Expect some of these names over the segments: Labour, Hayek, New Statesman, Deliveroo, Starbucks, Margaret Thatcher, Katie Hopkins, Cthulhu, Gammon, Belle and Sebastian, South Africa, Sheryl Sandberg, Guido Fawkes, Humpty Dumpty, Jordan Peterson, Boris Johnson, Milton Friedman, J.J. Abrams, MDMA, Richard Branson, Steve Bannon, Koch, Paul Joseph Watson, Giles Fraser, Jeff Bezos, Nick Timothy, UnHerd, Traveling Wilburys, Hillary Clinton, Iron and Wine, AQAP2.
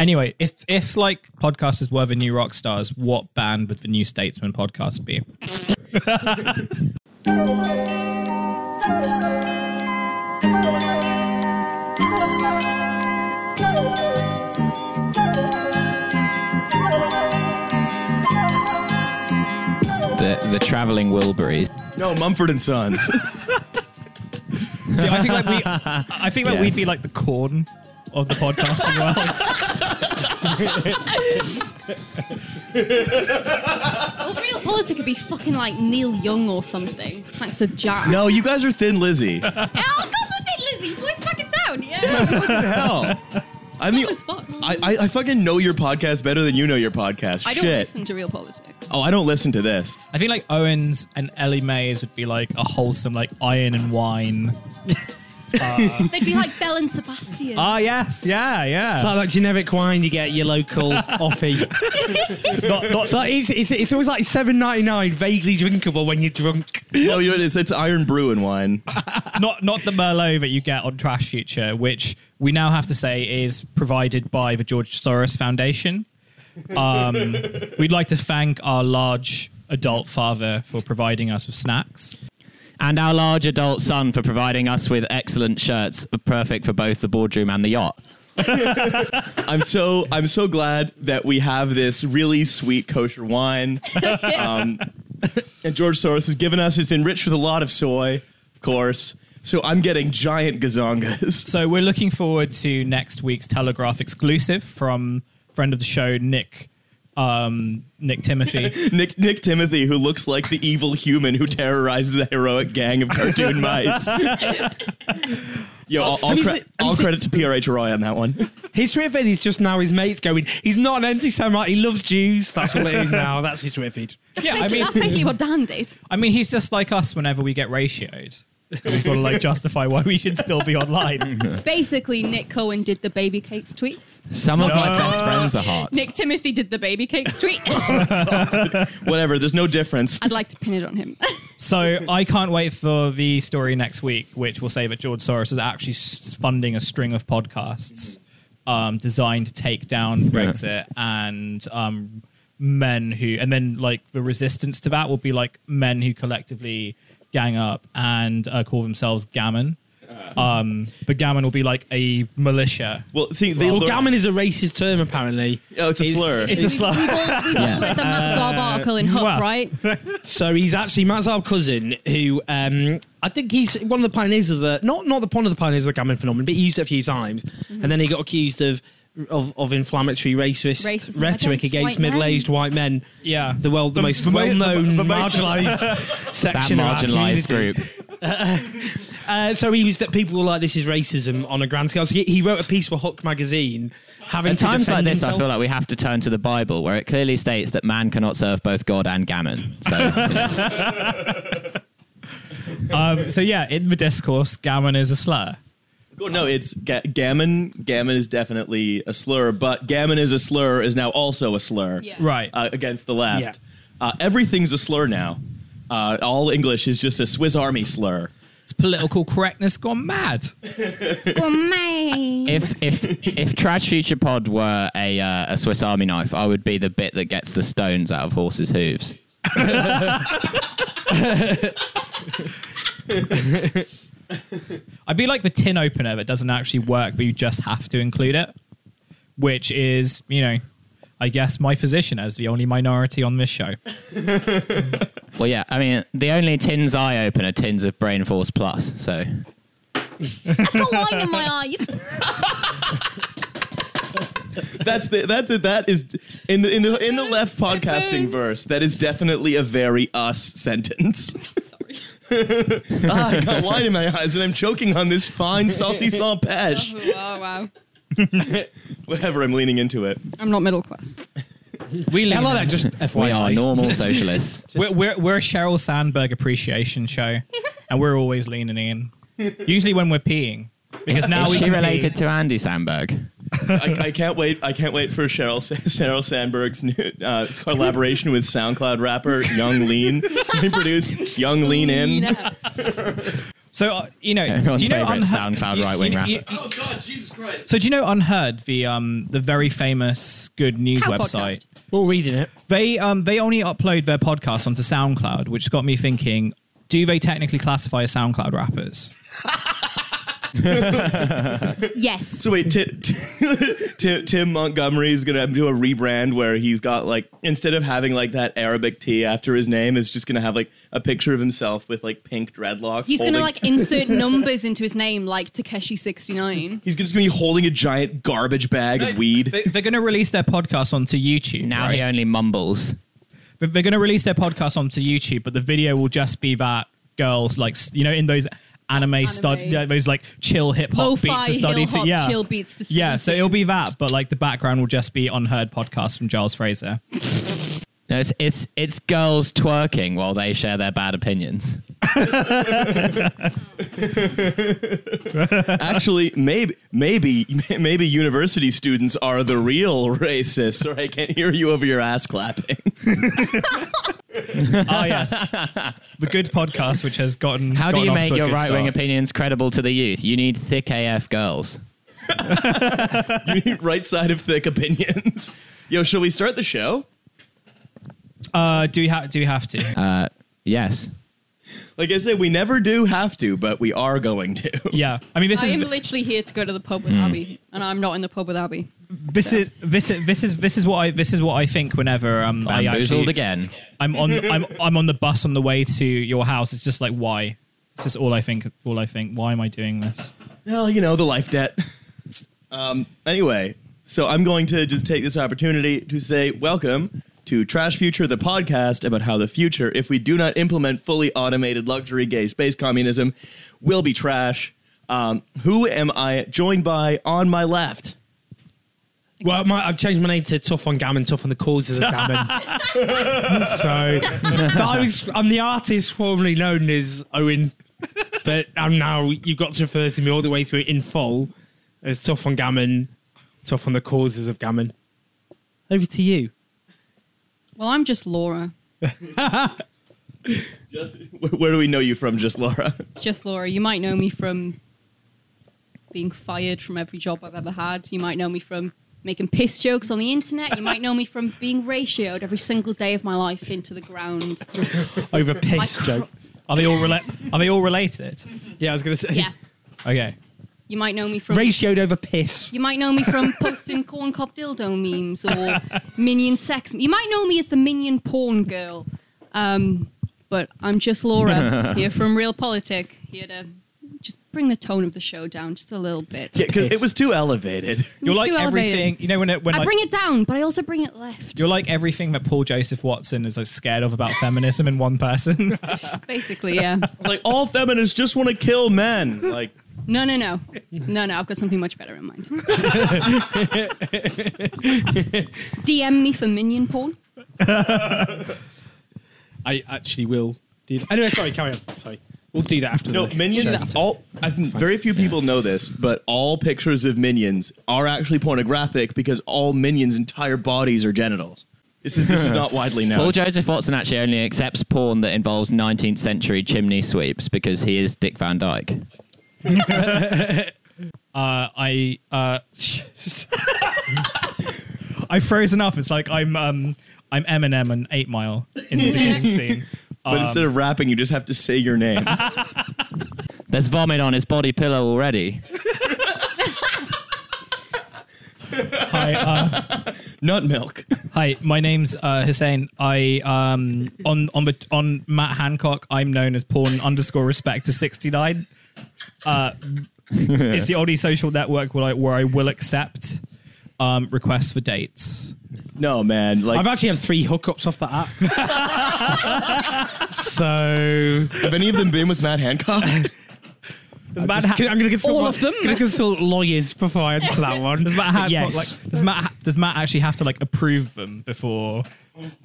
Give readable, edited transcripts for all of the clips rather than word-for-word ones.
Anyway, if like podcasters were the new rock stars, what band would the New Statesman podcast be? The Traveling Wilburys. No, Mumford and Sons. See, I think yes. We'd be like the Corn of the podcasting world. Well, Real Politics could be fucking like Neil Young or something. Thanks to Jack. No, you guys are Thin Lizzy. Oh, of course I'm Thin Lizzy. Boys back in town, yeah. What the hell? I fucking know your podcast better than you know your podcast. I don't listen to Real Politics. Oh, I don't listen to this. I think like Owens and Ellie Mays would be like a wholesome like Iron and Wine. They'd be like Belle and Sebastian. Oh, yes. Yeah, yeah. It's like that generic wine you get at your local offie. It's always like $7.99, vaguely drinkable when you're drunk. No, you know, it's Iron Brew and Wine. Not the Merlot that you get on Trash Future, which we now have to say is provided by the George Soros Foundation. We'd like to thank our large adult father for providing us with snacks. And our large adult son for providing us with excellent shirts, perfect for both the boardroom and the yacht. I'm so glad that we have this really sweet kosher wine. And George Soros has given us, it's enriched with a lot of soy, of course. So I'm getting giant gazongas. So we're looking forward to next week's Telegraph exclusive from friend of the show, Nick Timothy. Nick Timothy, who looks like the evil human who terrorizes a heroic gang of cartoon mice. Yo, all credit to PRH Roy on that one. His Twitter feed is just now his mates going, he's not an anti-Semite, he loves Jews. That's all it is now. That's his Twitter feed. That's basically what Dan did. I mean, he's just like us whenever we get ratioed. We've got to like justify why we should still be online. Basically, Nick Cohen did the baby cakes tweet. My best friends are hearts. Nick Timothy did the baby cakes tweet. Whatever, there's no difference. I'd like to pin it on him. So I can't wait for the story next week, which will say that George Soros is actually funding a string of podcasts designed to take down Brexit and men who... And then like the resistance to that will be like men who collectively gang up and call themselves Gammon. But Gammon will be like a militia. Well, see, Gammon is a racist term, apparently. Oh, it's a slur. It's a slur. We've all read the Matt Zarb article in Hook, right? So he's actually Matt Zarb's cousin, who I think he's one of the pioneers of the not one of the pioneers of the Gammon phenomenon, but he used it a few times, and then he got accused of inflammatory racist rhetoric against middle-aged white men. Yeah, the most well-known marginalised section that marginalised group. So he was that people were like, this is racism on a grand scale. So he wrote a piece for Hook magazine. Having At times like this, himself. I feel like we have to turn to the Bible, where it clearly states that man cannot serve both God and Gammon. So, so yeah, in the discourse, Gammon is a slur. No, it's Gammon. Gammon is definitely a slur, but Gammon is a slur is now also a slur, right? Against the left, everything's a slur now. All English is just a Swiss Army slur. It's political correctness gone mad. If Trash Future Pod were a Swiss Army knife, I would be the bit that gets the stones out of horses' hooves. I'd be like the tin opener that doesn't actually work, but you just have to include it, which is, you know, I guess my position as the only minority on this show. Well, yeah, I mean, the only tins I open are tins of Brain Force Plus, so. I've got wine in my eyes. That is in the left podcasting verse. That is definitely a very us sentence. Sorry. I got wine in my eyes and I'm choking on this fine saucy sans pêche. Oh, wow. Whatever, I'm leaning into it. I'm not middle class. We are normal socialists. We're a Sheryl Sandberg appreciation show, and we're always leaning in. Usually when we're peeing, because now is she related to Andy Sandberg? I can't wait for Sheryl Sandberg's new collaboration with SoundCloud rapper Young Lean. They produce Young Lean In. So you know, do you know, SoundCloud right wing rapper. Oh God, Jesus Christ. Right. So do you know UnHerd, the very famous good news Cow website? Podcast. We're all reading it. They only upload their podcasts onto SoundCloud, which got me thinking, do they technically classify as SoundCloud rappers? Yes. So wait, Tim Montgomerie is gonna do a rebrand where he's got, like, instead of having like that Arabic T after his name, is just gonna have like a picture of himself with like pink dreadlocks. He's gonna like insert numbers into his name, like Takeshi69. He's just gonna be holding a giant garbage bag of weed. They're gonna release their podcast onto YouTube. Now right? He only mumbles. But they're gonna release their podcast onto YouTube, but the video will just be that girls, like, you know, in those anime those like chill hip hop beats to study to, yeah, chill beats to study, yeah. So it'll be that, but like the background will just be UnHerd podcast from Giles Fraser. No, it's girls twerking while they share their bad opinions. Actually, maybe university students are the real racists. Or I can't hear you over your ass clapping. Oh yes, the good podcast which has gotten. How do you make your right-wing opinions credible to the youth? You need thick AF girls. You need right side of thick opinions. Yo, shall we start the show? Do we have to? Yes. Like I said, we never do have to, but we are going to. Yeah, I mean, I am literally here to go to the pub with Abby, and I'm not in the pub with Abby. This is what I think whenever bamboozled again. I'm on the bus on the way to your house. It's just like, why? It's just all I think. Why am I doing this? Well, you know, the life debt. Anyway, so I'm going to just take this opportunity to say welcome to Trash Future, the podcast about how the future, if we do not implement fully automated luxury gay space communism, will be trash. Who am I joined by on my left? Exactly. Well, I've changed my name to Tough on Gammon, Tough on the Causes of Gammon. So, I'm the artist formerly known as Owen, but I'm now, you've got to refer to me all the way through in full as Tough on Gammon, Tough on the Causes of Gammon. Over to you. Well, I'm just Laura. Where do we know you from, just Laura? Just Laura. You might know me from being fired from every job I've ever had. You might know me from making piss jokes on the internet. You might know me from being ratioed every single day of my life into the ground. Over piss joke. Are they all related? Yeah, I was going to say. Yeah. Okay. You might know me from... ratioed over piss. You might know me from posting corn cop dildo memes or minion sex. You might know me as the minion porn girl. But I'm just Laura, here from Real Politics, here to just bring the tone of the show down just a little bit. Yeah, because it was too elevated. You're like everything... elevated. You know, when I bring it down, but I also bring it left. You're like everything that Paul Joseph Watson is like, scared of about feminism in one person. Basically, yeah. It's like, all feminists just want to kill men. Like... No, I've got something much better in mind. DM me for minion porn. I actually will do that. Anyway, sorry, carry on. Sorry. We'll do that after the minion show. Very few people know this, but all pictures of minions are actually pornographic because all minions' entire bodies are genitals. This is not widely known. Paul Joseph Watson actually only accepts porn that involves 19th century chimney sweeps because he is Dick Van Dyke. I've frozen up. It's like I'm Eminem and 8 Mile in the beginning scene. But instead of rapping, you just have to say your name. There's vomit on his body pillow already. Hi, nut milk. Hi, my name's Hussein. I on Matt Hancock, I'm known as porn_respect69. It's the only social network where I will accept requests for dates. No, man. Like, I've actually had 3 hookups off that app. So... have any of them been with Matt Hancock? I'm going to consult all of them. I'm going to consult lawyers before I answer that one. Does Matt Hancock, yes. Does Matt actually have to like approve them before?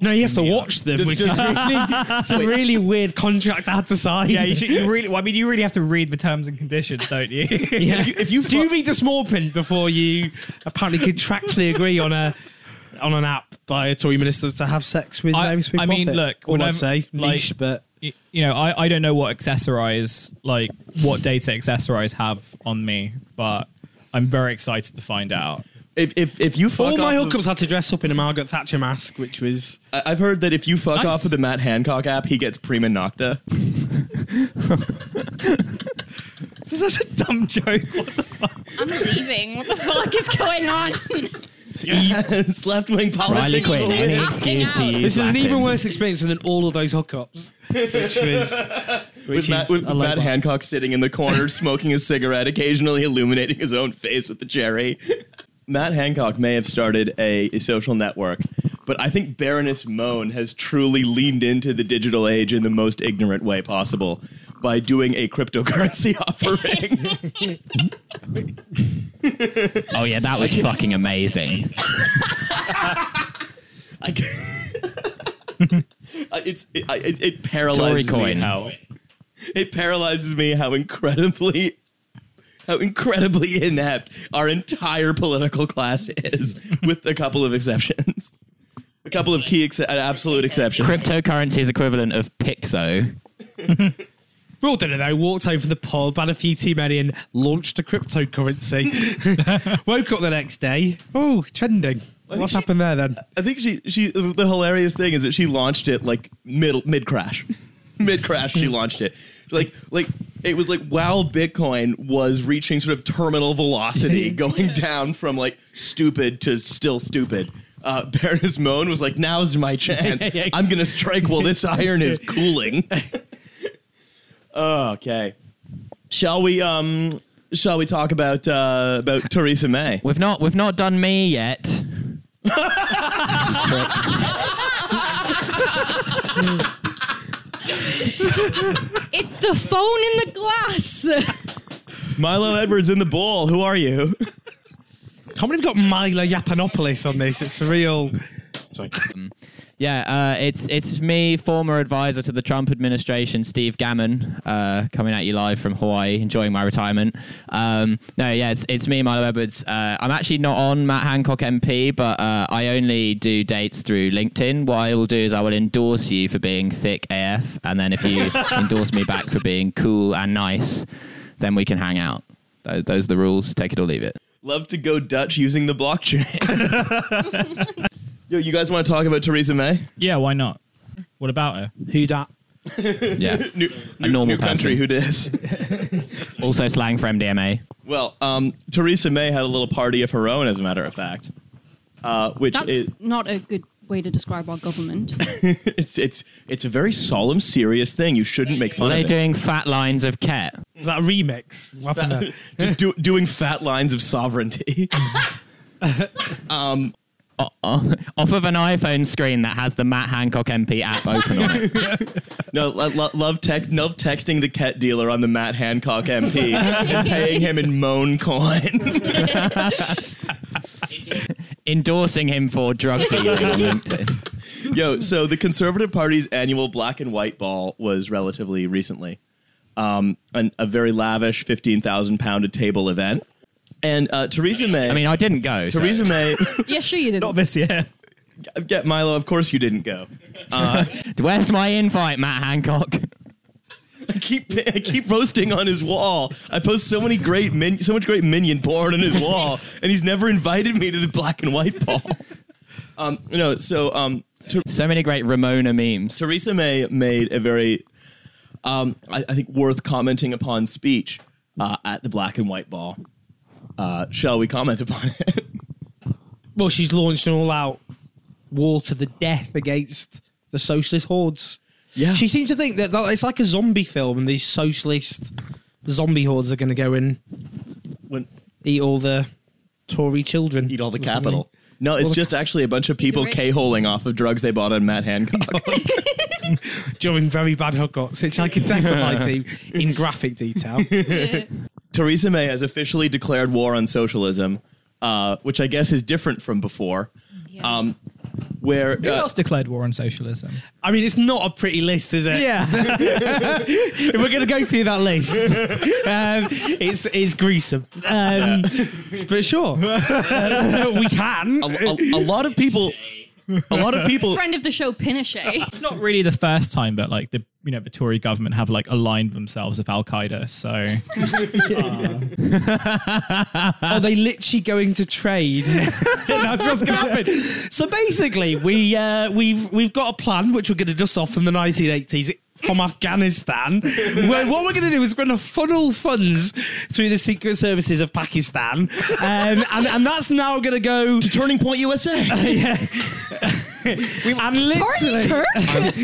No, he has to watch them, which is it's a really weird contract I had to sign. Yeah, you really have to read the terms and conditions, don't you? Yeah. if you read the small print before you apparently contractually agree on an app by a Tory minister to have sex with James P. Moffitt. I mean, look, what I'd say, like, niche, but... you know, I don't know what dates accessorize have on me, but I'm very excited to find out. If you fuck all my hookups had to dress up in a Margaret Thatcher mask, which was... I've heard that if you fuck off with the Matt Hancock app, he gets prima nocta. This is a dumb joke. What the fuck? I'm leaving. What the fuck is going on? It's left-wing politics. Riley, any excuse to use this Latin. Is an even worse experience than all of those hookups. With Matt Hancock sitting in the corner smoking a cigarette, occasionally illuminating his own face with the cherry. Matt Hancock may have started a social network, but I think Baroness Moan has truly leaned into the digital age in the most ignorant way possible by doing a cryptocurrency offering. Oh, yeah, that was fucking amazing. It paralyzes Tory coin. It paralyzes me how incredibly inept our entire political class is, with a couple of exceptions. A couple of key absolute exceptions. Cryptocurrency is equivalent of Pixo. We all did it though. Walked over the pub, had a few too many, and launched a cryptocurrency. Woke up the next day. Oh, trending. What's happened there then? I think she. The hilarious thing is that she launched it like mid-crash. Mid-crash, she launched it. Like it was like while Bitcoin was reaching sort of terminal velocity, going down from like stupid to still stupid. Baroness Moan was like, "Now's my chance. I'm gonna strike while this iron is cooling." Okay, shall we talk about Theresa May? We've not done me yet. It's the phone in the glass. Milo Edwards in the bowl. Who are you? I can't believe we've got Milo Yiannopoulos on this. It's a real. Sorry. Yeah, it's me, former advisor to the Trump administration, Steve Gammon, coming at you live from Hawaii, enjoying my retirement. It's me, Milo Edwards. I'm actually not on Matt Hancock MP, but I only do dates through LinkedIn. What I will do is I will endorse you for being thick AF, and then if you endorse me back for being cool and nice, then we can hang out. Those are the rules. Take it or leave it. Love to go Dutch using the blockchain. Yo, you guys want to talk about Theresa May? Yeah, why not? What about her? Who dat? Yeah, a normal country. Who dis? Also slang for MDMA. Well, Theresa May had a little party of her own, as a matter of fact. That's not a good way to describe our government. It's a very solemn, serious thing. You shouldn't make fun of it. They're doing fat lines of ket. Is that a remix? Doing fat lines of sovereignty. Off of an iPhone screen that has the Matt Hancock MP app open on it. No, love texting the ket dealer on the Matt Hancock MP and paying him in Moan coin. Endorsing him for drug dealing on LinkedIn. Yo, so the Conservative Party's annual black and white ball was relatively recently. A very lavish 15,000-pound a table event. And Theresa May... I mean, I didn't go. Theresa May... Yeah, sure you didn't. Not this year. Yeah, Milo, of course you didn't go. Where's my invite, Matt Hancock? I keep posting on his wall. I post so much great minion porn on his wall, and he's never invited me to the black and white ball. So many great Ramona memes. Theresa May made a very... I think worth commenting upon speech at the black and white ball. Shall we comment upon it? Well, she's launched an all-out war to the death against the socialist hordes. Yeah, she seems to think that it's like a zombie film, and these socialist zombie hordes are going to go in and eat all the Tory children, eat all the capital. No, it's just actually a bunch of people k-holing off of drugs they bought on Matt Hancock. During very bad hookups, which I can testify to in graphic detail. Theresa May has officially declared war on socialism, which I guess is different from before. Yeah. Who else declared war on socialism? I mean, it's not a pretty list, is it? Yeah. If we're going to go through that list, it's gruesome. But sure, we can. A lot of people... A lot of people... Friend of the show, Pinochet. It's not really the first time that, like, the Tory government have, like, aligned themselves with Al-Qaeda, so... Are they literally going to trade? That's what's going to happen. So basically, we've got a plan, which we're going to dust off from the 1980s. From Afghanistan, where what we're going to do is we're going to funnel funds through the secret services of Pakistan, and that's now going to go to Turning Point USA. Yeah. And literally,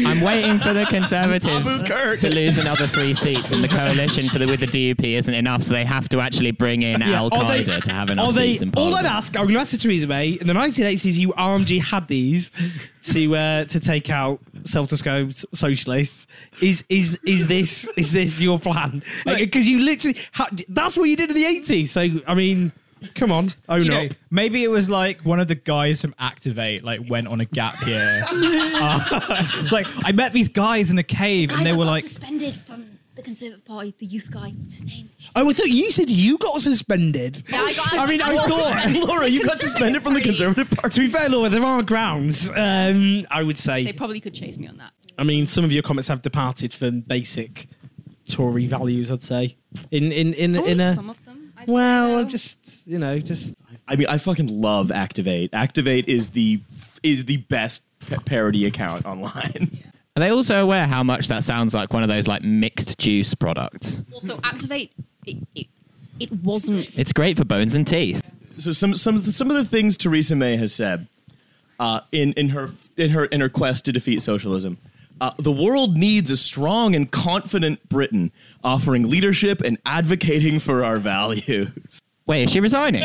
I'm waiting for the Conservatives to lose another 3 seats, and the coalition with the DUP isn't enough, so they have to actually bring in Al Qaeda to have enough seats in Parliament. All I'd ask, I'm going to ask Theresa May, in the 1980s, you RMG had these to take out self-described socialists. Is this your plan? Because you literally, that's what you did in the 80s. So I mean. Come on, own up. Maybe it was like one of the guys from Activate went on a gap year. It's like, I met these guys in a cave and they were like... suspended from the Conservative Party, the youth guy, what's his name? Oh, I thought you said you got suspended. Yeah, I mean, I thought... Laura, you got suspended from the Conservative Party. To be fair, Laura, there are grounds, I would say. They probably could chase me on that. I mean, some of your comments have departed from basic Tory values, I'd say. Some of them. Well, I'm just, just... I mean, I fucking love Activate. Activate is the best parody account online. Yeah. Are they also aware how much that sounds like one of those, mixed juice products? Also, Activate, it wasn't... It's great for bones and teeth. So some of the things Theresa May has said in her quest to defeat socialism... the world needs a strong and confident Britain, offering leadership and advocating for our values. Wait, is she resigning?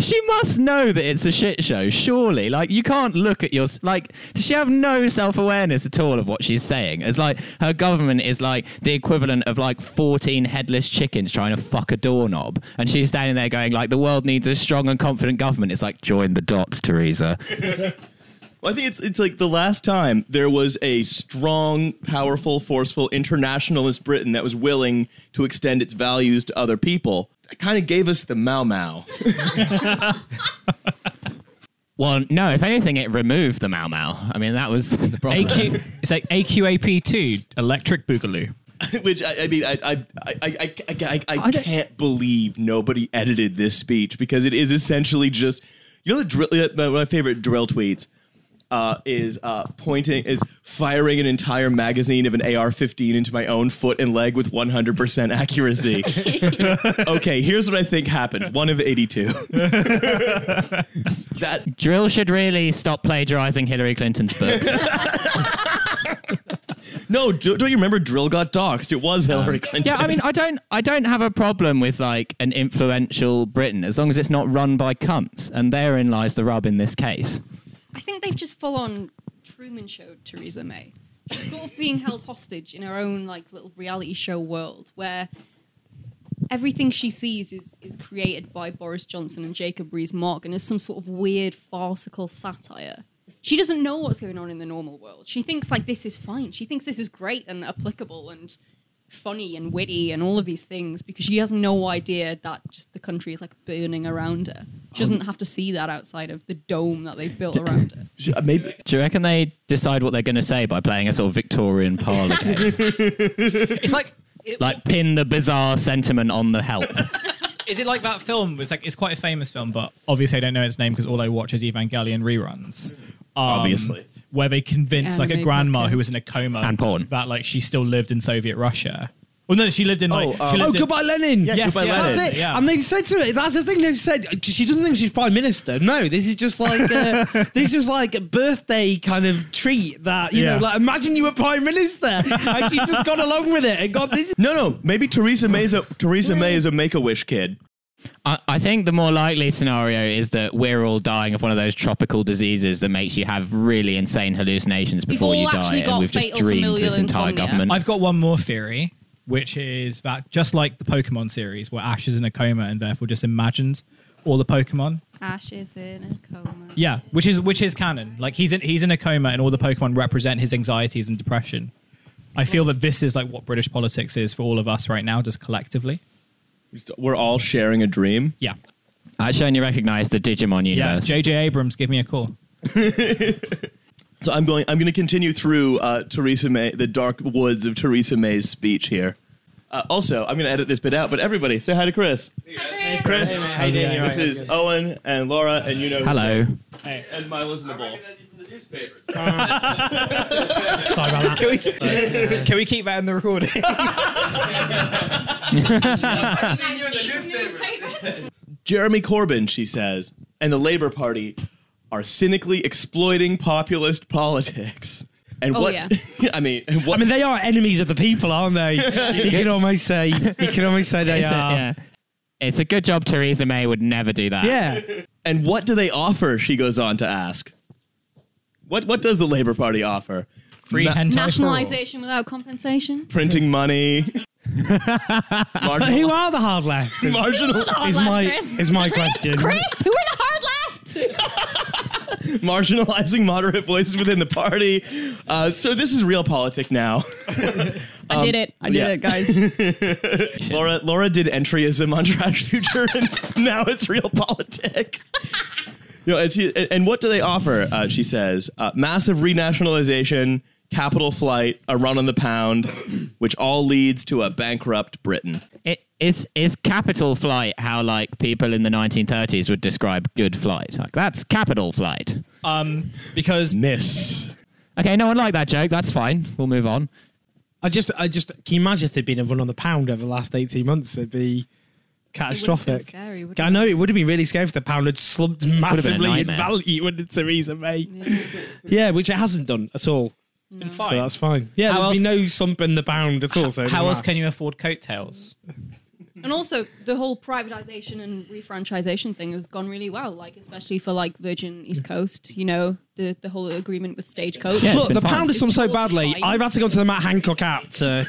She must know that it's a shit show, surely. You can't look at your... does she have no self-awareness at all of what she's saying? It's her government is, the equivalent of, 14 headless chickens trying to fuck a doorknob. And she's standing there going, the world needs a strong and confident government. It's join the dots, Theresa. Well, I think it's like the last time there was a strong, powerful, forceful internationalist Britain that was willing to extend its values to other people. That kind of gave us the Mau Mau. Well, no, if anything, it removed the Mau Mau. I mean, that was the problem. It's like AQAP2, Electric Boogaloo. Which, I can't believe nobody edited this speech because it is essentially just, my favorite drill tweets. Is firing an entire magazine of an AR-15 into my own foot and leg with 100% accuracy. Okay, here's what I think happened. 1 of 82. That drill should really stop plagiarizing Hillary Clinton's books. No, don't you remember Drill got doxxed? It was Hillary Clinton. Yeah, I mean, I don't have a problem with, an influential Britain as long as it's not run by cunts, and therein lies the rub in this case. I think they've just full-on Truman showed Theresa May. She's sort of being held hostage in her own little reality show world where everything she sees is created by Boris Johnson and Jacob Rees-Mogg and is some sort of weird farcical satire. She doesn't know what's going on in the normal world. She thinks this is fine. She thinks this is great and applicable and funny and witty and all of these things because she has no idea that just the country is burning around her. She doesn't have to see that outside of the dome that they've built around her. Maybe. Do you reckon they decide what they're going to say by playing a sort of Victorian parlour game? It's pin the bizarre sentiment on the help. Is it like that film? It's quite a famous film, but obviously I don't know its name because all I watch is Evangelion reruns. Obviously. Where they convince a grandma who was in a coma and porn. That she still lived in Soviet Russia. Well, no, she lived in Goodbye Lenin. Yeah, yes, goodbye Lenin. That's it. Yeah. And they've said to her, that's the thing they've said. She doesn't think she's prime minister. No, this is just this was a birthday kind of treat that, imagine you were prime minister. And she just got along with it and got this. No, maybe Theresa May is a Make-A-Wish kid. I think the more likely scenario is that we're all dying of one of those tropical diseases that makes you have really insane hallucinations before you die, and we've just dreamed this entire government. I've got one more theory, which is that just like the Pokemon series, where Ash is in a coma and therefore just imagines all the Pokemon. Ash is in a coma. Yeah, which is canon. He's in a coma, and all the Pokemon represent his anxieties and depression. I feel that this is what British politics is for all of us right now, just collectively. We're all sharing a dream. Yeah. Actually, I only recognize the Digimon universe. Yeah, J.J. Abrams, give me a call. So I'm going to continue through Theresa May, the dark woods of Theresa May's speech here. Also, I'm going to edit this bit out, but everybody, say hi to Chris. Hey, Chris. Chris. Hey, man. How's it going? This is Owen and Laura, and you know. Hello. Hey. And Milo's in the bowl. Newspapers. Sorry about that. Can we keep that in the recording? I've seen you in the newspapers. Jeremy Corbyn, she says, and the Labour Party are cynically exploiting populist politics. And oh, what? Yeah. I mean, they are enemies of the people, aren't they? You can almost say they are. Yeah. It's a good job Theresa May would never do that. Yeah. And what do they offer? She goes on to ask. What does the Labour Party offer? Free nationalisation without compensation. Printing money. But who are the hard left? Is my question. Chris, who are the hard left? Marginalising moderate voices within the party. So this is Real Politics now. I did it, guys. Laura did entryism on Trash Future, and now it's Real Politics. You know, and what do they offer? She says, massive renationalization, capital flight, a run on the pound, which all leads to a bankrupt Britain. Is capital flight how, like, people in the 1930s would describe good flight? Like, that's capital flight. Because... Miss. Okay, no one liked that joke. That's fine. We'll move on. I just can you imagine if there'd been a run on the pound over the last 18 months? It'd be... catastrophic. It would have been scary, I know it would have been really scary if the pound had slumped massively in value under Theresa May. Yeah. Yeah, which it hasn't done at all. No. So that's fine. Yeah, there's been no slump in the pound at all. So how else can you afford coattails? And also, the whole privatisation and refranchisation thing has gone really well, like, especially for, like, Virgin East Coast, you know, the whole agreement with Stagecoach. Yeah, look, the pound has done so badly, I've had to go to the Matt Hancock app to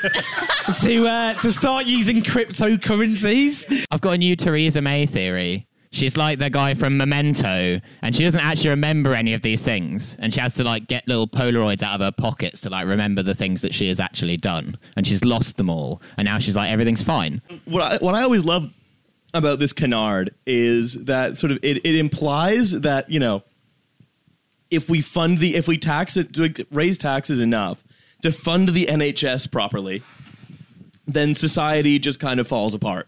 start using cryptocurrencies. I've got a new Theresa May theory. She's like the guy from Memento, and she doesn't actually remember any of these things. And she has to, like, get little Polaroids out of her pockets to, like, remember the things that she has actually done. And she's lost them all. And now she's like, everything's fine. What I always love about this canard is that sort of it implies that, you know, if we raise taxes enough to fund the NHS properly, then society just kind of falls apart.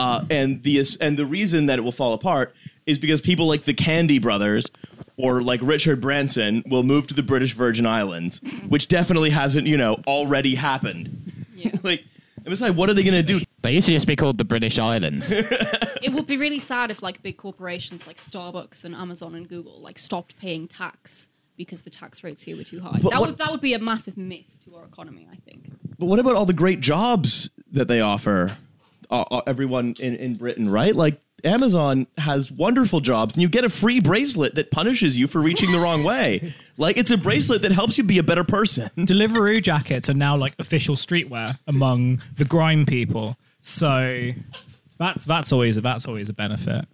And the reason that it will fall apart is because people like the Candy Brothers or like Richard Branson will move to the British Virgin Islands, which definitely hasn't, you know, already happened. Yeah. Like, it was like, what are they going to do? They used to just be called the British Islands. It would be really sad if, like, big corporations like Starbucks and Amazon and Google, like, stopped paying tax because the tax rates here were too high. That would be a massive miss to our economy, I think. But what about all the great jobs that they offer? Everyone in Britain, right? Like, Amazon has wonderful jobs, and you get a free bracelet that punishes you for reaching the wrong way. Like, it's a bracelet that helps you be a better person. Deliveroo jackets are now, like, official streetwear among the grime people. So that's always a benefit.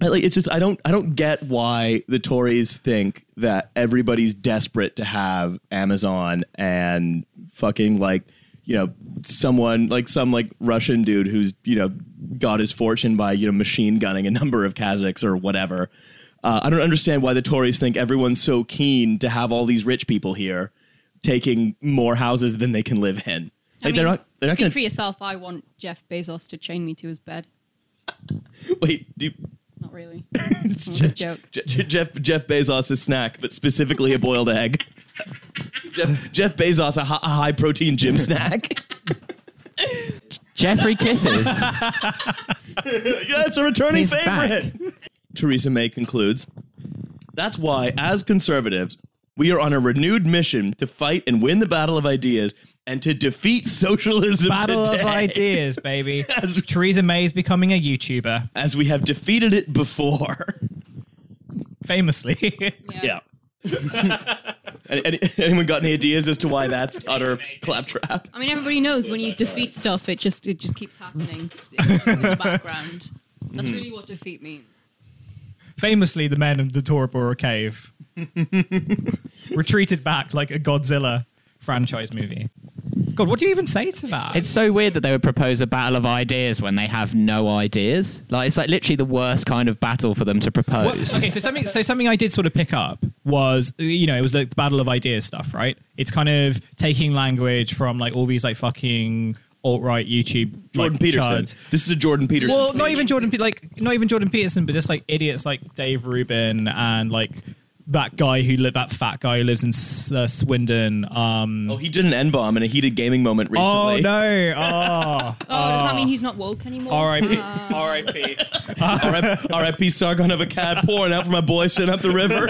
Like, it's just I don't get why the Tories think that everybody's desperate to have Amazon and fucking, like, you know, someone like some like Russian dude who's, you know, got his fortune by, you know, machine gunning a number of Kazakhs or whatever. I don't understand why the Tories think everyone's so keen to have all these rich people here taking more houses than they can live in. Like, they're not speak for yourself. I want Jeff Bezos to chain me to his bed. Wait, not really. It's a joke. Jeff Bezos a snack, but specifically a boiled egg. Jeff Bezos, a high-protein gym snack. Jeffrey kisses. Yeah, it's a returning favorite. Theresa May concludes, that's why, as conservatives, we are on a renewed mission to fight and win the battle of ideas and to defeat socialism today. Battle of ideas, baby. Theresa May is becoming a YouTuber. As we have defeated it before. Famously. Yeah. Anyone got any ideas as to why that's utter claptrap? I mean, everybody knows when you defeat stuff, it just keeps happening in the background. That's really what defeat means. Famously, the men of the Tora Cave retreated back like a Godzilla franchise movie. God, what do you even say to that? It's so weird that they would propose a battle of ideas when they have no ideas. Like, it's like literally the worst kind of battle for them to propose. What? Okay, so something I did sort of pick up was, you know, it was like the battle of ideas stuff, right? It's kind of taking language from like all these like fucking alt-right YouTube Jordan Peterson charts. This is a Jordan Peterson speech. Not even Jordan Peterson, but just like idiots like Dave Rubin and like that fat guy who lives in Swindon. He did an N-bomb in a heated gaming moment recently. Oh, no. Does that mean he's not woke anymore? R.I.P. R.I.P. R.I.P. Sargon of Akkad pouring out for my boy sitting up the river.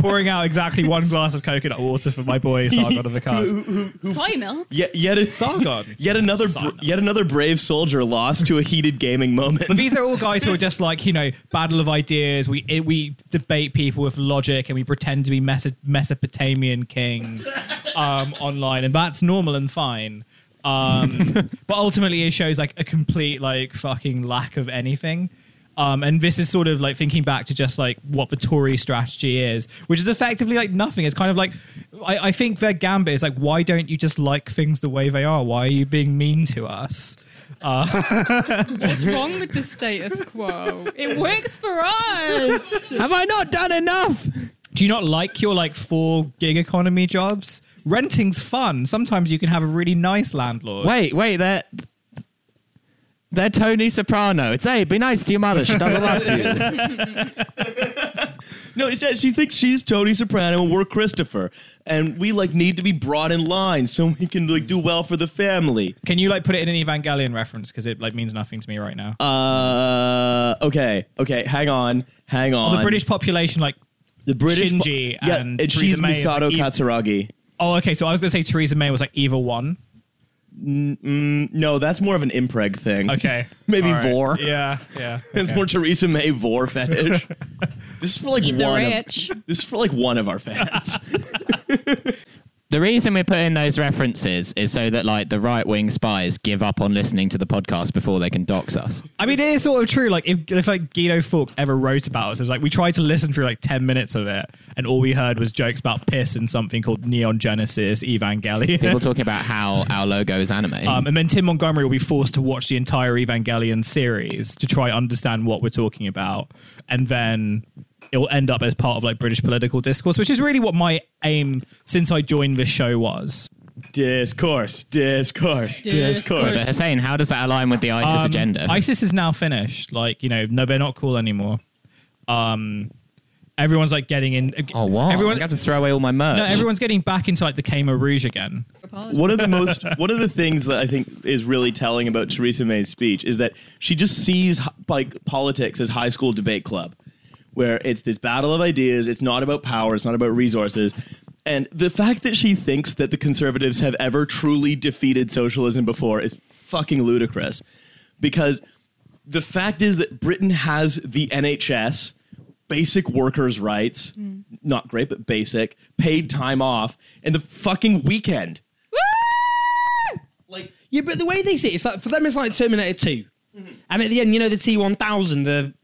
Pouring out exactly one glass of coconut water for my boy Sargon of Akkad. Soy milk? Yet another brave soldier lost to a heated gaming moment. But these are all guys who are just like, you know, battle of ideas. We debate people with logic and we pretend to be Mesopotamian kings online, and that's normal and fine, but ultimately it shows like a complete like fucking lack of anything, and this is sort of like thinking back to just like what the Tory strategy is, which is effectively like nothing. It's kind of like I think their gambit is like, why don't you just like things the way they are? Why are you being mean to us? What's wrong with the status quo? It works for us. Have I not done enough? Do you not like your like 4 gig economy jobs? Renting's fun. Sometimes you can have a really nice landlord. Wait, they're Tony Soprano. It's, hey, be nice to your mother. She doesn't love you. No, it's that she thinks she's Tony Soprano and we're Christopher. And we, like, need to be brought in line so we can, like, do well for the family. Can you, like, put it in an Evangelion reference? Because it, like, means nothing to me right now. Okay, hang on. Oh, the British population, like, the British Shinji and Theresa she's May. She's Misato Katsuragi. Oh, okay, so I was going to say Theresa May was, like, evil one. No, that's more of an impreg thing. Okay. Maybe right. Vor. Yeah. Okay. It's more Theresa May vor fetish. This is for like one of our fans. The reason we put in those references is so that like the right-wing spies give up on listening to the podcast before they can dox us. I mean, it is sort of true. Like if like Guido Fawkes ever wrote about us, it was like we tried to listen through like 10 minutes of it and all we heard was jokes about piss and something called Neon Genesis Evangelion. People talking about how our logo is anime. And then Tim Montgomerie will be forced to watch the entire Evangelion series to try understand what we're talking about. And then it will end up as part of like British political discourse, which is really what my aim since I joined this show was. Discourse. But Hussein, how does that align with the ISIS agenda? ISIS is now finished. Like, you know, no, they're not cool anymore. Everyone's like getting in. Oh, wow. I have to throw away all my merch. No, everyone's getting back into like the Khmer Rouge again. One of the things that I think is really telling about Theresa May's speech is that she just sees like politics as high school debate club, where it's this battle of ideas, it's not about power, it's not about resources. And the fact that she thinks that the Conservatives have ever truly defeated socialism before is fucking ludicrous. Because the fact is that Britain has the NHS, basic workers' rights, not great, but basic, paid time off, and the fucking weekend. Woo! Like, yeah, but the way they see it, it's like, for them it's like Terminator 2. Mm-hmm. And at the end, you know, the T-1000,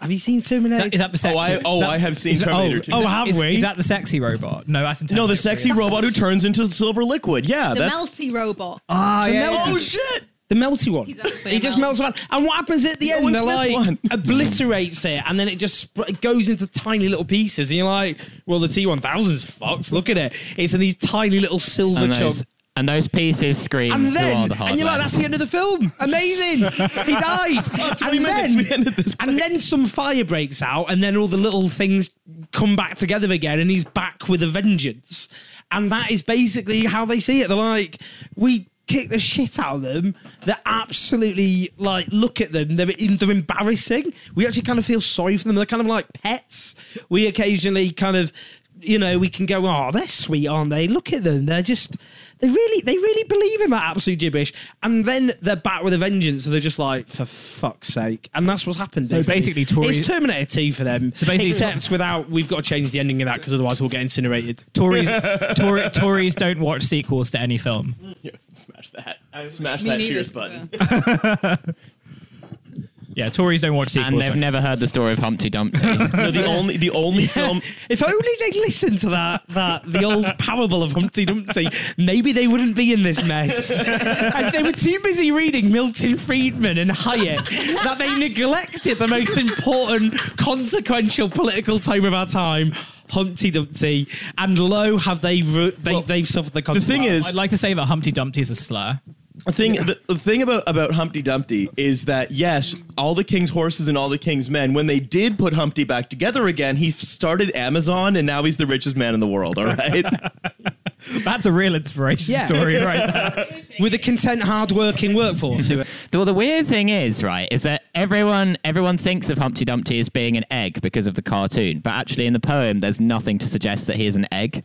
have you seen Terminator? Is that the sexy? I have seen Terminator 2. Is that the sexy robot? No, that's in Terminator. No, the sexy robot who turns into silver liquid. Yeah, melty robot. Oh, shit. The melty one. He just melts around. And what happens at the end? They're like, obliterates it, and then it just goes into tiny little pieces. And you're like, well, the T-1000's fucked. Look at it. It's in these tiny little silver chunks. And those pieces scream, who are the hard. And you're like, that's the end of the film. Amazing. He died. And then some fire breaks out, and then all the little things come back together again, and he's back with a vengeance. And that is basically how they see it. They're like, we kick the shit out of them. They're absolutely, like, look at them. They're embarrassing. We actually kind of feel sorry for them. They're kind of like pets. We occasionally kind of, you know, we can go, oh, they're sweet, aren't they? Look at them. They're just... They really believe in that absolute gibberish. And then they're back with a vengeance, so they're just like, for fuck's sake. And that's what's happened. So basically, Tories... It's Terminator 2 for them. So basically, except without... We've got to change the ending of that, because otherwise we'll get incinerated. Tories don't watch sequels to any film. Yeah, smash that. Smash that cheers button. Yeah, Tories don't watch sequels. And they've never heard the story of Humpty Dumpty. No, the only film... If only they'd listened to the old parable of Humpty Dumpty, maybe they wouldn't be in this mess. And they were too busy reading Milton Friedman and Hayek that they neglected the most important, consequential political tome of our time, Humpty Dumpty, and lo, have they've suffered the consequences. The thing is... I'd like to say that Humpty Dumpty is a slur. The thing about Humpty Dumpty is that, yes, all the king's horses and all the king's men, when they did put Humpty back together again, he started Amazon, and now he's the richest man in the world, all right? That's a real inspiration story, right? With a content, hard-working workforce. The weird thing is, right, is that everyone thinks of Humpty Dumpty as being an egg because of the cartoon, but actually in the poem, there's nothing to suggest that he is an egg.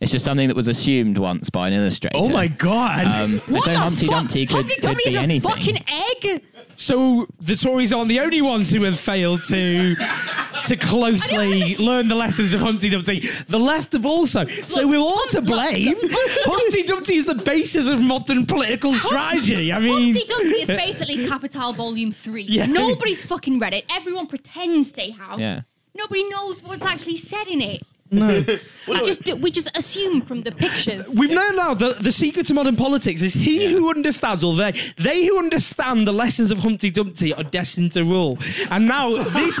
It's just something that was assumed once by an illustrator. Oh my God! What so the Humpty fuck? Dumpty could be anything. Humpty Dumpty is a fucking egg. So the Tories aren't the only ones who have failed to closely learn the lessons of Humpty Dumpty. The left have also. So we're all to blame. Humpty Dumpty is the basis of modern political strategy. I mean, Humpty Dumpty is basically Capital Volume 3. Yeah. Nobody's fucking read it. Everyone pretends they have. Yeah. Nobody knows what's actually said in it. No, we just assume from the pictures. We've known now that the secret to modern politics is he who understands, or they who understand the lessons of Humpty Dumpty are destined to rule. And now this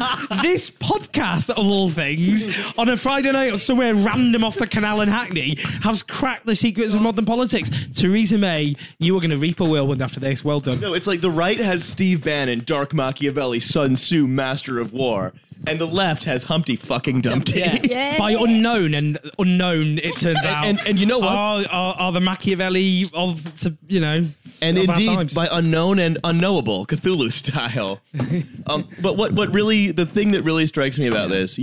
podcast, of all things, on a Friday night or somewhere random off the canal in Hackney, has cracked the secrets of modern politics. Theresa May, you are going to reap a whirlwind after this. Well done. No, it's like the right has Steve Bannon, Dark Machiavelli, Sun Tzu, Master of War. And the left has Humpty fucking Dumpty. Yeah. Yeah. By unknown, it turns out. And you know what? Are the Machiavelli of our times. By unknown and unknowable, Cthulhu style. But what really, the thing that really strikes me about this,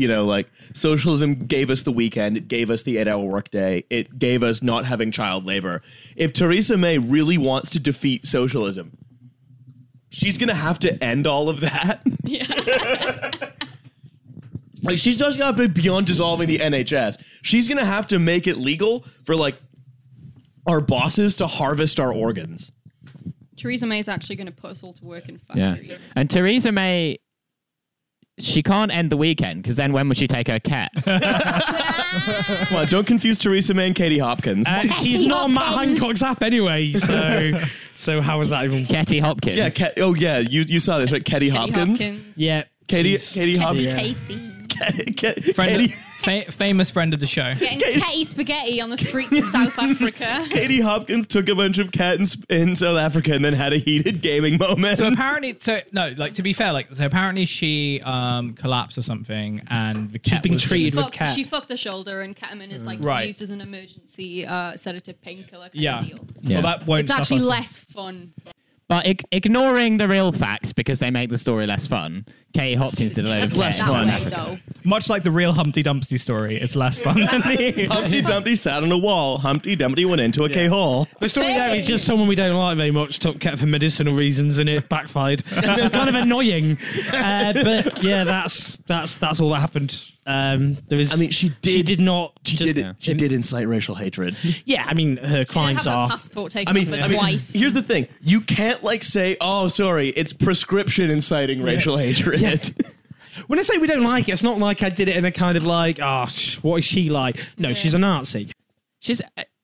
socialism gave us the weekend, it gave us the 8-hour workday, it gave us not having child labor. If Theresa May really wants to defeat socialism, she's going to have to end all of that. Yeah. Like, she's just going to have to, beyond dissolving the NHS, she's going to have to make it legal for, our bosses to harvest our organs. Theresa May is actually going to put us all to work in factories. Yeah. And Theresa May, she can't end the weekend, because then when would she take her cat? Well, don't confuse Theresa May and Katie Hopkins. She's not on Matt Hancock's app anyway, so how is that even... Katie Hopkins. Yeah, you saw this, right? Katie Hopkins. Yeah. Katie Hopkins. Famous friend of the show. Getting Katie spaghetti on the streets of South Africa. Katie Hopkins took a bunch of cat in South Africa and then had a heated gaming moment. Apparently she collapsed or something, and the cat she's been treated with cat. She fucked her shoulder, and ketamine is used as an emergency sedative painkiller kind of deal. Yeah. Well, it's actually less fun. But ignoring the real facts because they make the story less fun, Katie Hopkins did a load of less fun. Much like the real Humpty Dumpty story, it's less fun. Humpty Dumpty sat on a wall. Humpty Dumpty went into a K-hole. The story there is just someone we don't like very much took cat for medicinal reasons and it backfired. That's kind of annoying. But yeah, that's all that happened. She did incite racial hatred. Yeah, I mean, her crimes are... passport taken twice. Here's the thing. You can't, say, oh, sorry, it's prescription inciting racial hatred. Yeah. When I say we don't like it, it's not like I did it in a kind of what is she like? No, she's a Nazi. She's...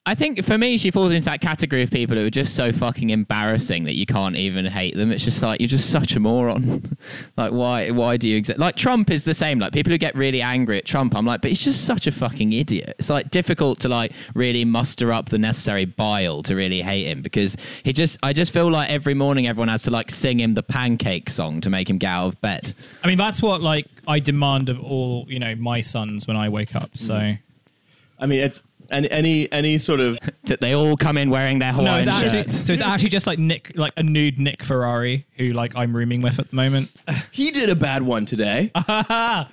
I think, for me, she falls into that category of people who are just so fucking embarrassing that you can't even hate them. It's just you're just such a moron. Why do you exist? Trump is the same. People who get really angry at Trump, I'm but he's just such a fucking idiot. It's, difficult to, really muster up the necessary bile to really hate him, because I just feel like every morning everyone has to, sing him the pancake song to make him get out of bed. I mean, that's what, I demand of all, my sons when I wake up, so... I mean, it's... And any sort of... They all come in wearing their Hawaiian shirts. So it's actually just a nude Nick Ferrari, who I'm rooming with at the moment. He did a bad one today.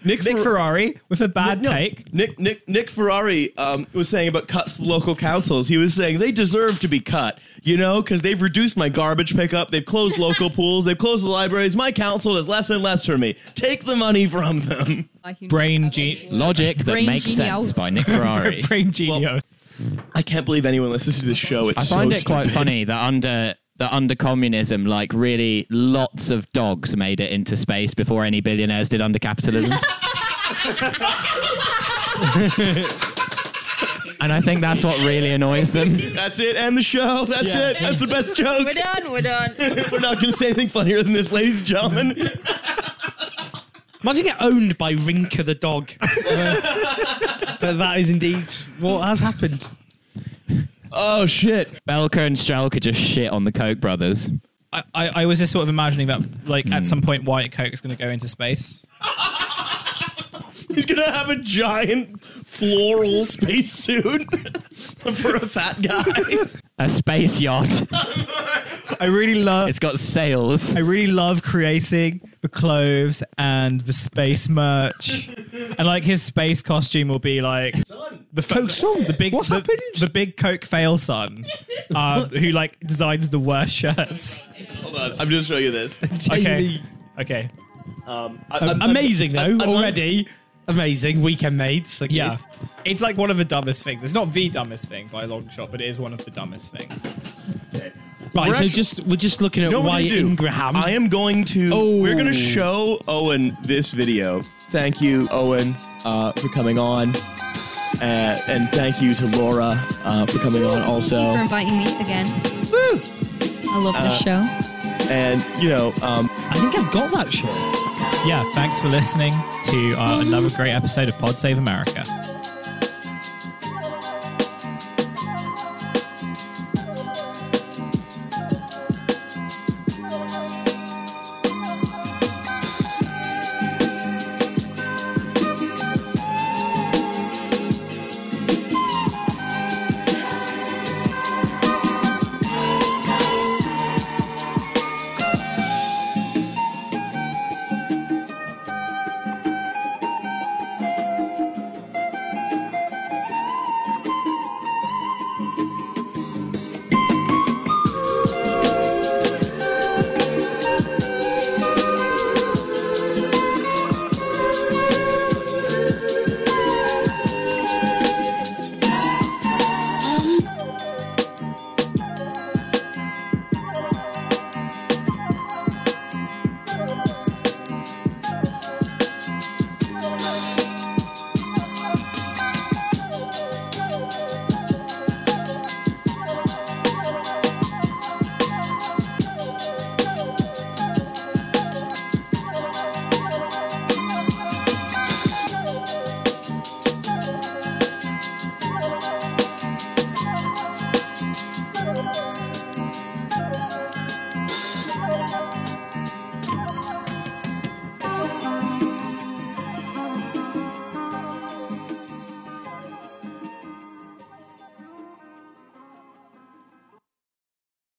Nick Ferrari with a bad take. Nick Ferrari was saying about cuts to local councils. He was saying they deserve to be cut, because they've reduced my garbage pickup, they've closed local pools, they've closed the libraries. My council is less and less for me. Take the money from them. Logic that makes sense by Nick Ferrari. Brain genius. I can't believe anyone listens to this show. I find it quite funny that under that under communism, like really lots of dogs made it into space before any billionaires did under capitalism. And I think that's what really annoys them. That's it. End the show. That's it. That's the best joke. We're done. We're done. We're not going to say anything funnier than this, ladies and gentlemen. Imagine getting owned by Rinker the dog. But that is indeed what has happened. Oh, shit. Belka and Strelka just shit on the Koch brothers. I was just sort of imagining that, like, at some point, Wyatt Koch is going to go into space. He's going to have a giant floral space suit for a fat guy. A space yacht. I really love... It's got sails. I really love creating the clothes and the space merch. And, like, his space costume will be, like... The Coke song. The big Coke fail son, who, like, designs the worst shirts. Hold on. I'm just showing you this. Okay. Amazing, though, already. Amazing weekend mates. Like, yeah, it's like one of the dumbest things. It's not the dumbest thing by a long shot, but it is one of the dumbest things. Okay. Right, we're just looking at Wyatt Ingraham. I am going to. Oh. We're going to show Owen this video. Thank you, Owen, for coming on, and thank you to Laura for coming on also. Thank you for inviting me again. Woo! I love this show. And you know, I think I've got that show. Yeah, thanks for listening to another great episode of Pod Save America.